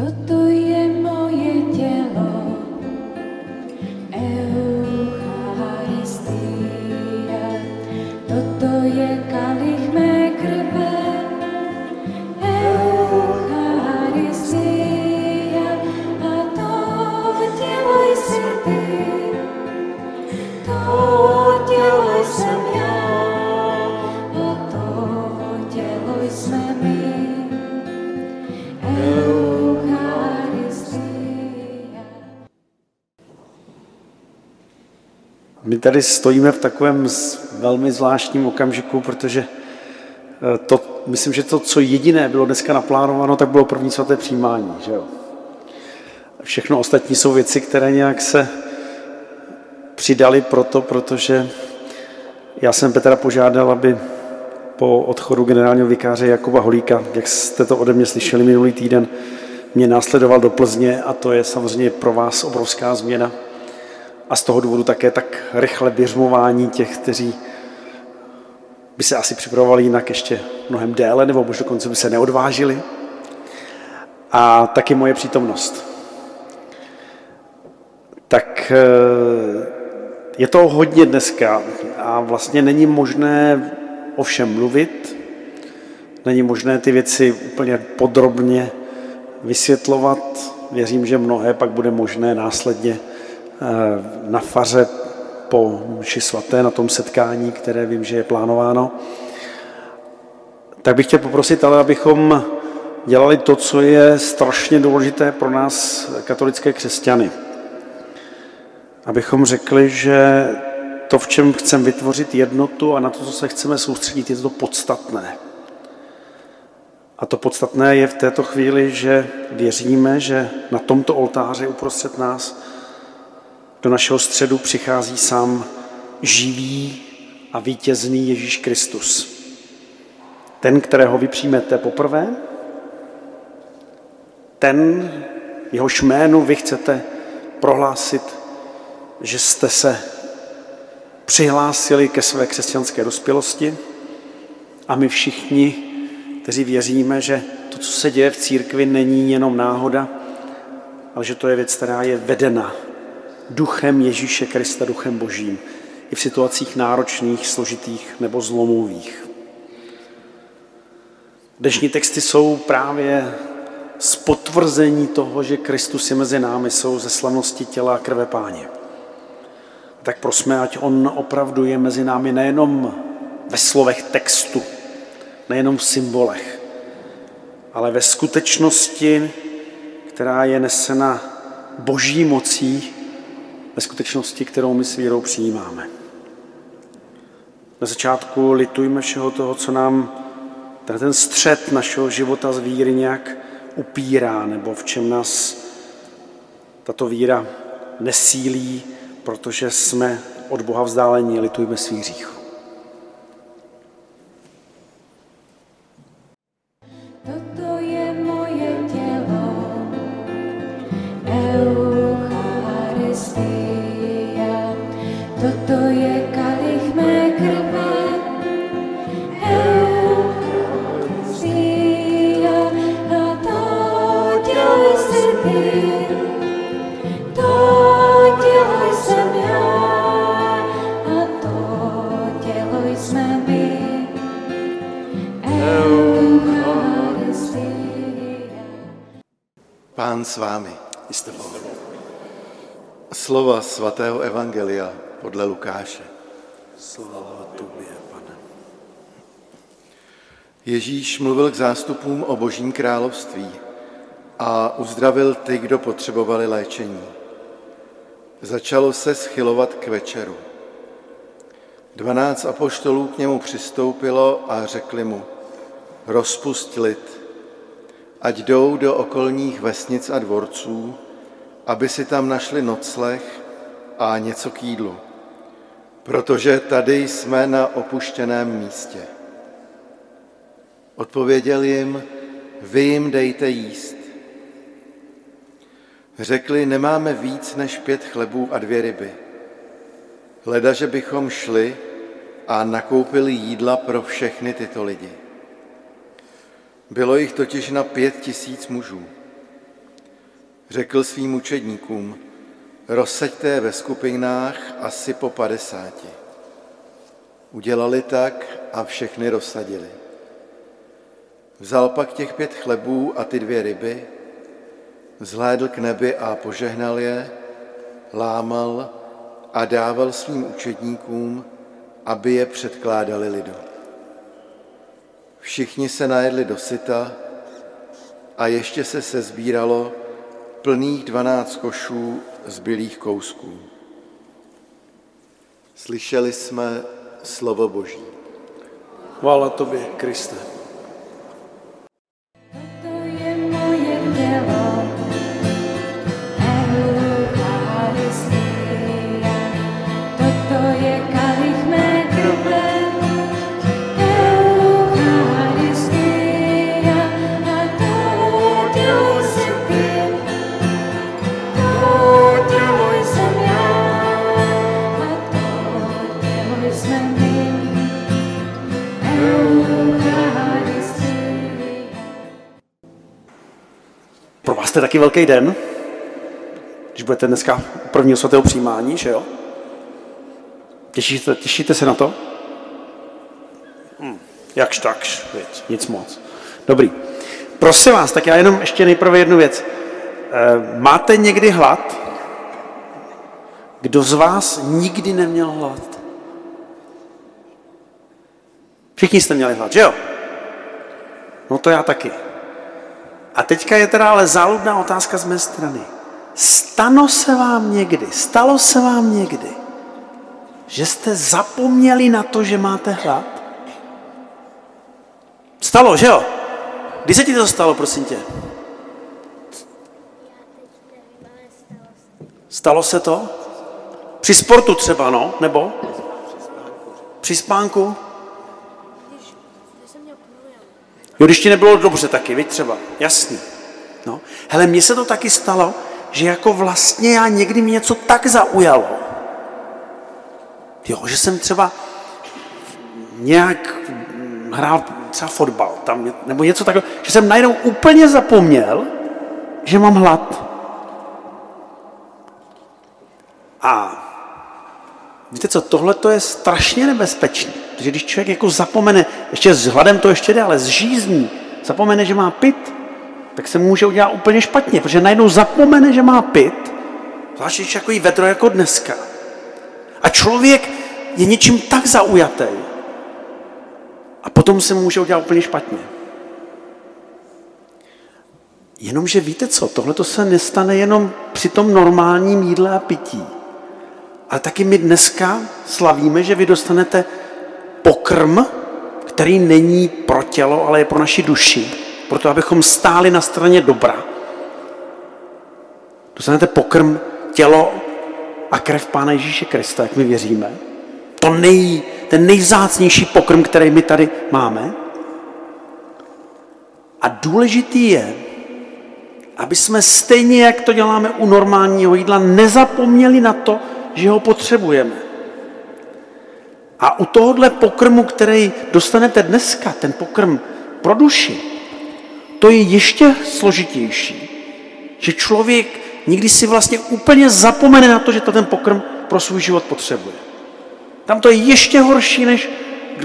Toto je moje tělo, Eucharistia, toto je kalich mé krve, Eucharistia, a to tělo jsi ty, to tělo jsem já, a to tělo jsme my. My tady stojíme v takovém velmi zvláštním okamžiku, protože to, myslím, že to, co jediné bylo dneska naplánováno, tak bylo první svaté přijímání, že jo? Všechno ostatní jsou věci, které nějak se přidaly protože já jsem Petra požádal, aby po odchodu generálního vikáře Jakuba Holíka, jak jste to ode mě slyšeli minulý týden, mě následoval do Plzně a to je samozřejmě pro vás obrovská změna. A z toho důvodu také tak rychle běžmování těch, kteří by se asi připravovali jinak ještě mnohem déle, nebo možná dokonce by se neodvážili. A taky moje přítomnost. Tak je toho hodně dneska a vlastně není možné o všem mluvit, není možné ty věci úplně podrobně vysvětlovat. Věřím, že mnohé pak bude možné následně na faře po mši svaté, na tom setkání, které vím, že je plánováno. Tak bych chtěl poprosit, ale abychom dělali to, co je strašně důležité pro nás, katolické křesťany. Abychom řekli, že to, v čem chceme vytvořit jednotu a na to, co se chceme soustředit, je to podstatné. A to podstatné je v této chvíli, že věříme, že na tomto oltáři uprostřed nás do našeho středu přichází sám živý a vítězný Ježíš Kristus. Ten, kterého vy přijmete poprvé, ten, jehož jménu vy chcete prohlásit, že jste se přihlásili ke své křesťanské dospělosti a my všichni, kteří věříme, že to, co se děje v církvi, není jenom náhoda, ale že to je věc, která je vedena Duchem Ježíše Krista, Duchem Božím, i v situacích náročných, složitých nebo zlomových. Dnešní texty jsou právě z potvrzení toho, že Kristus je mezi námi, jsou ze slavnosti těla a krve Páně. Tak prosme, ať on opravdu je mezi námi nejenom ve slovech textu, nejenom v symbolech, ale ve skutečnosti, která je nesena Boží mocí, ve skutečnosti, kterou my s vírou přijímáme. Na začátku litujme všeho toho, co nám ten střed našeho života z víry nějak upírá, nebo v čem nás tato víra nesílí, protože jsme od Boha vzdálení, litujme svých hříchů. Pán s vámi. Slova svatého evangelia podle Lukáše. Sláva tobě, Pane. Ježíš mluvil k zástupům o Božím království a uzdravil ty, kdo potřebovali léčení. Začalo se schylovat k večeru. 12 apoštolů k němu přistoupilo a řekli mu: Rozpusť lid, ať jdou do okolních vesnic a dvorců, aby si tam našli nocleh a něco k jídlu, protože tady jsme na opuštěném místě. Odpověděl jim: Vy jim dejte jíst. Řekli: Nemáme víc než 5 chlebů a 2 ryby. Ledaže bychom šli a nakoupili jídla pro všechny tyto lidi. Bylo jich totiž na 5 000 mužů. řekl svým učedníkům, rozseďte je ve skupinách asi po 50. Udělali tak a všechny rozsadili. Vzal pak těch 5 chlebů a ty 2 ryby, vzhlédl k nebi a požehnal je, lámal a dával svým učedníkům, aby je předkládali lidu. Všichni se najedli dosyta a ještě se sezbíralo plných 12 košů zbylých kousků. Slyšeli jsme slovo Boží. Chvála tobě, Kriste. To je taky velký den, když budete dneska prvního svatého přijímání, že jo? Těšíte se na to? Jakž takž, nic moc. Dobrý. Prosím vás, tak já jenom ještě nejprve jednu věc. Máte někdy hlad? Kdo z vás nikdy neměl hlad? Všichni jste měli hlad, že jo? No to já taky. A teďka je teda ale záludná otázka z mé strany. Stalo se vám někdy, že jste zapomněli na to, že máte hlad? Stalo, že jo? Kdy se ti to stalo, prosím tě? Stalo se to? Při sportu třeba, no? Nebo? Při spánku? Jo, když ti nebylo dobře taky, viď třeba, jasný. No. Hele, mně se to taky stalo, že jako vlastně já někdy mě něco tak zaujalo, jo, že jsem třeba nějak hrál třeba fotbal, tam, nebo něco takové, že jsem najednou úplně zapomněl, že mám hlad. A víte co, tohle to je strašně nebezpečné, protože když člověk jako zapomene, ještě s hladem to ještě jde, ale s žízní, zapomene, že má pit, tak se může udělat úplně špatně, protože najednou zapomene, že má pit, zvláště když jako jí vedro jako dneska. A člověk je něčím tak zaujatý a potom se může udělat úplně špatně. Jenomže víte co, tohle to se nestane jenom při tom normálním jídle a pití. Ale taky my dneska slavíme, že vy dostanete pokrm, který není pro tělo, ale je pro naši duši. Proto, abychom stáli na straně dobra. Dostanete pokrm, tělo a krev Pána Ježíše Krista, jak my věříme. Ten nejvzácnější pokrm, který my tady máme. A důležitý je, aby jsme stejně, jak to děláme u normálního jídla, nezapomněli na to, že ho potřebujeme. A u tohohle pokrmu, který dostanete dneska, ten pokrm pro duši, to je ještě složitější, že člověk nikdy si vlastně úplně zapomene na to, že to ten pokrm pro svůj život potřebuje. Tam to je ještě horší, než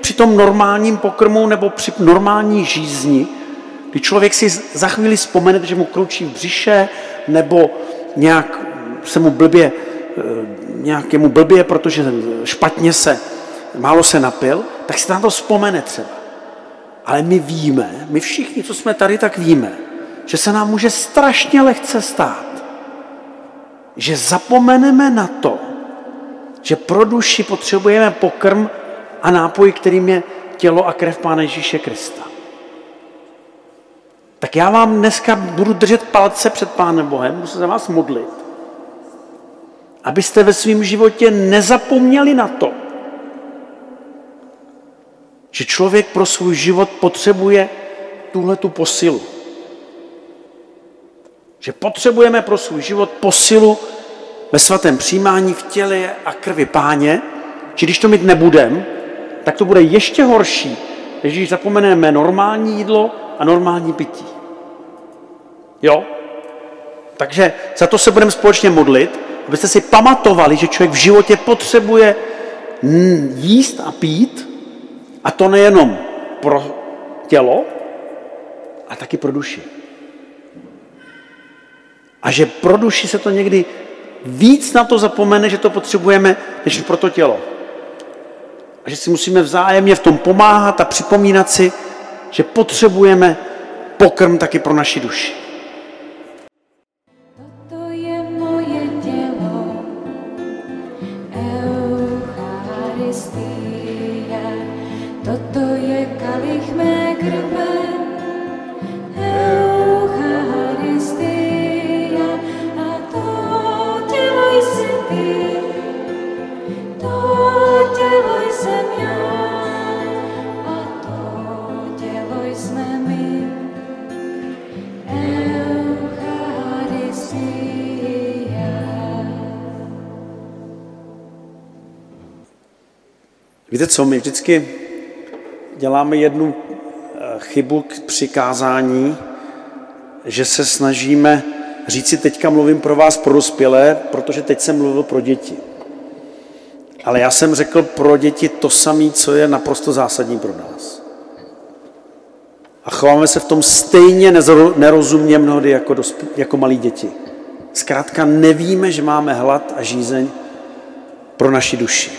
při tom normálním pokrmu nebo při normální žízni, kdy člověk si za chvíli vzpomene, že mu kroučí v břiše nebo nějak se mu blbě, protože málo se napil, tak si na to vzpomene třeba. Ale my víme, my všichni, co jsme tady, tak víme, že se nám může strašně lehce stát, že zapomeneme na to, že pro duši potřebujeme pokrm a nápoj, kterým je tělo a krev Pána Ježíše Krista. Tak já vám dneska budu držet palce před Pánem Bohem, budu se za vás modlit, abyste ve svém životě nezapomněli na to, že člověk pro svůj život potřebuje tuhletu posilu. Že potřebujeme pro svůj život posilu ve svatém přijímání v těle a krvi Páně, že když to mít nebudem, tak to bude ještě horší, než když zapomeneme normální jídlo a normální pití. Jo? Takže za to se budeme společně modlit, abyste si pamatovali, že člověk v životě potřebuje jíst a pít, a to nejenom pro tělo, a taky pro duši. A že pro duši se to někdy víc na to zapomene, že to potřebujeme, než pro to tělo. A že si musíme vzájemně v tom pomáhat a připomínat si, že potřebujeme pokrm taky pro naši duši. Víte co, my vždycky děláme jednu chybu při kázání, že se snažíme říct si, teďka mluvím pro vás pro dospělé, protože teď jsem mluvil pro děti. Ale já jsem řekl pro děti to samé, co je naprosto zásadní pro nás. A chováme se v tom stejně nerozumně mnohdy jako malí děti. Zkrátka nevíme, že máme hlad a žízeň pro naši duši.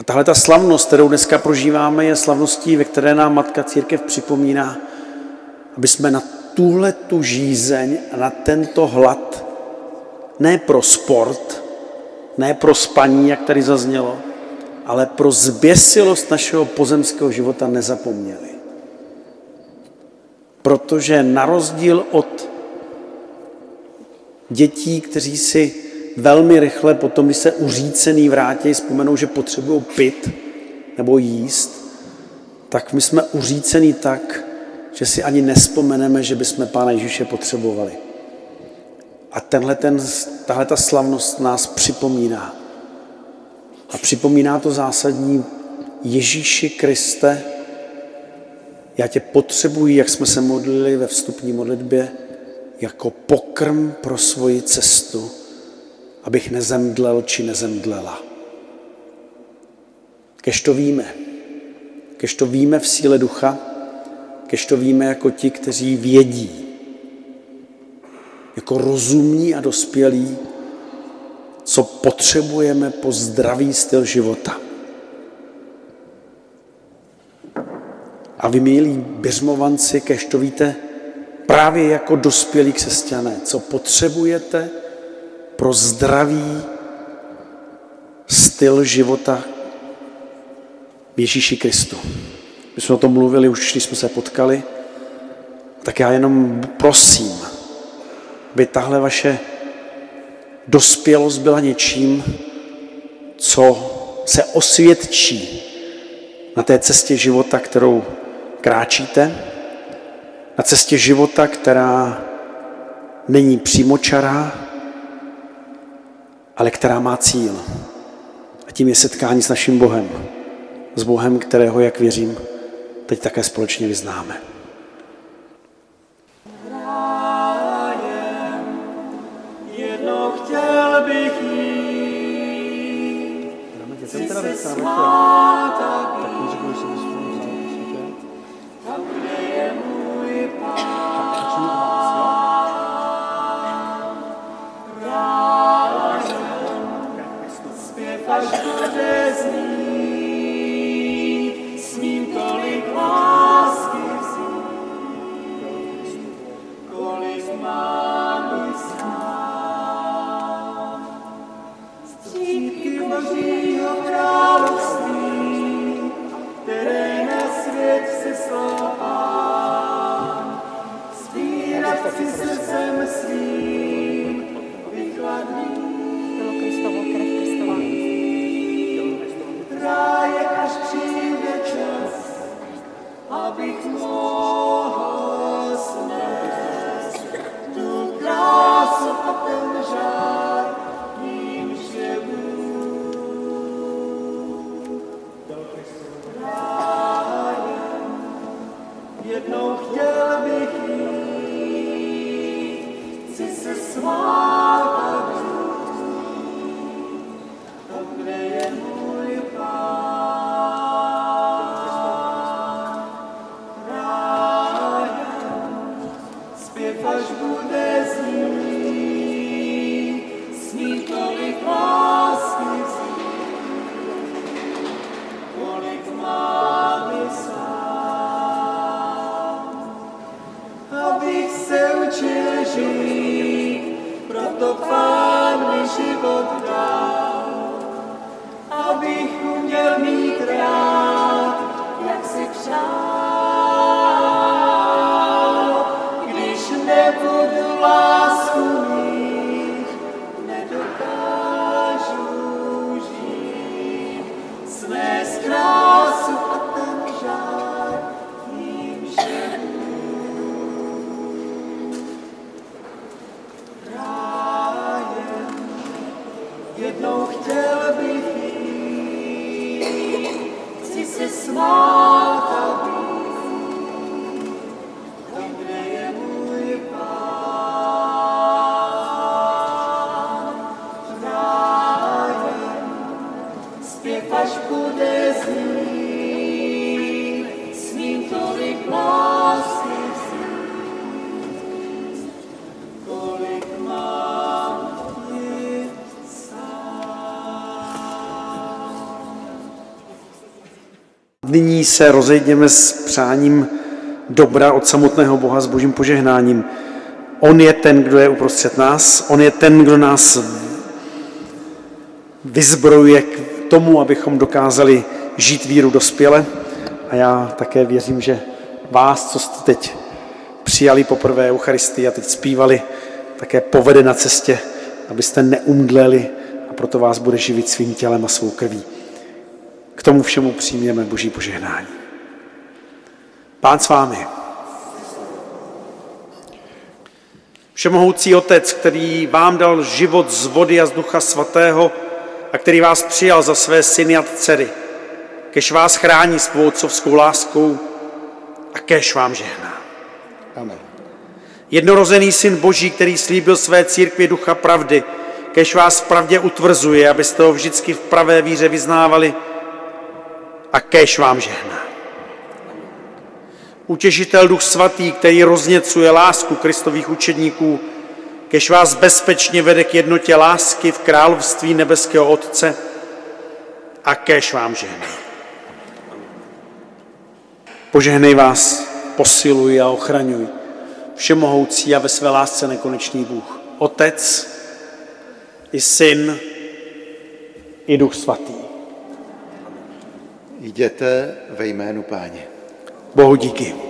A tahle ta slavnost, kterou dneska prožíváme, je slavností, ve které nám Matka Církev připomíná, aby jsme na tuhle tu žízeň a na tento hlad, ne pro sport, ne pro spaní, jak tady zaznělo, ale pro zběsilost našeho pozemského života nezapomněli. Protože na rozdíl od dětí, kteří si velmi rychle potom, když se uřícený vrátí, vzpomenou, že potřebují pít nebo jíst, tak my jsme uřícený tak, že si ani nevzpomeneme, že bychom Pána Ježíše potřebovali. A tahleta slavnost nás připomíná. A připomíná to zásadní: Ježíši Kriste, já tě potřebuji, jak jsme se modlili ve vstupní modlitbě, jako pokrm pro svoji cestu, abych nezemdlel či nezemdlela. Kež to víme v síle ducha, kež to víme jako ti, kteří vědí, jako rozumní a dospělí, co potřebujeme po zdravý styl života. A vy, milí Biřmovanci, kež to víte právě jako dospělí křesťané, co potřebujete pro zdravý styl života Ježíši Kristu. My jsme o tom mluvili už, když jsme se potkali, tak já jenom prosím, aby tahle vaše dospělost byla něčím, co se osvědčí na té cestě života, kterou kráčíte, na cestě života, která není přímočará, ale která má cíl. A tím je setkání s naším Bohem. S Bohem, kterého, jak věřím, teď také společně vyznáme. Jednou chtěl bych jít, chci se smát a být, tam, kde je můj Pán. Až bude znít, smím tolik lásky vzít, kolik mám i snad. Střípky Božího království, které na svět seslal Pán, sbírat chci srdcem svým, vychladným. Ráje, až přijde čas, abych mohl snést tu krásu a ten žár, jímž je Bůh. Ráje, jednou chtěl bych jít, Nyní se rozejděme s přáním dobra od samotného Boha s božím požehnáním. On je ten, kdo je uprostřed nás, on je ten, kdo nás vyzbrojuje k tomu, abychom dokázali žít víru dospěle. A já také věřím, že vás, co jste teď přijali poprvé Eucharistii a teď zpívali, také povede na cestě, abyste neumdleli a proto vás bude živit svým tělem a svou krví. K tomu všemu přijměme boží požehnání. Pán s vámi. Všemohoucí Otec, který vám dal život z vody a z Ducha Svatého a který vás přijal za své syny a dcery, kež vás chrání svou otcovskou láskou a kež vám žehná. Amen. Jednorozený Syn Boží, který slíbil své církvi Ducha pravdy, kež vás v pravdě utvrzuje, abyste ho vždycky v pravé víře vyznávali, a kéž vám žehná. Utěšitel Duch Svatý, který rozněcuje lásku Kristových učedníků, kéž vás bezpečně vede k jednotě lásky v království nebeského Otce a kéž vám žehná. Požehnej vás, posiluj a ochraňuj všemohoucí a ve své lásce nekonečný Bůh, Otec i Syn i Duch Svatý. Jděte ve jménu Páně. Bohu díky.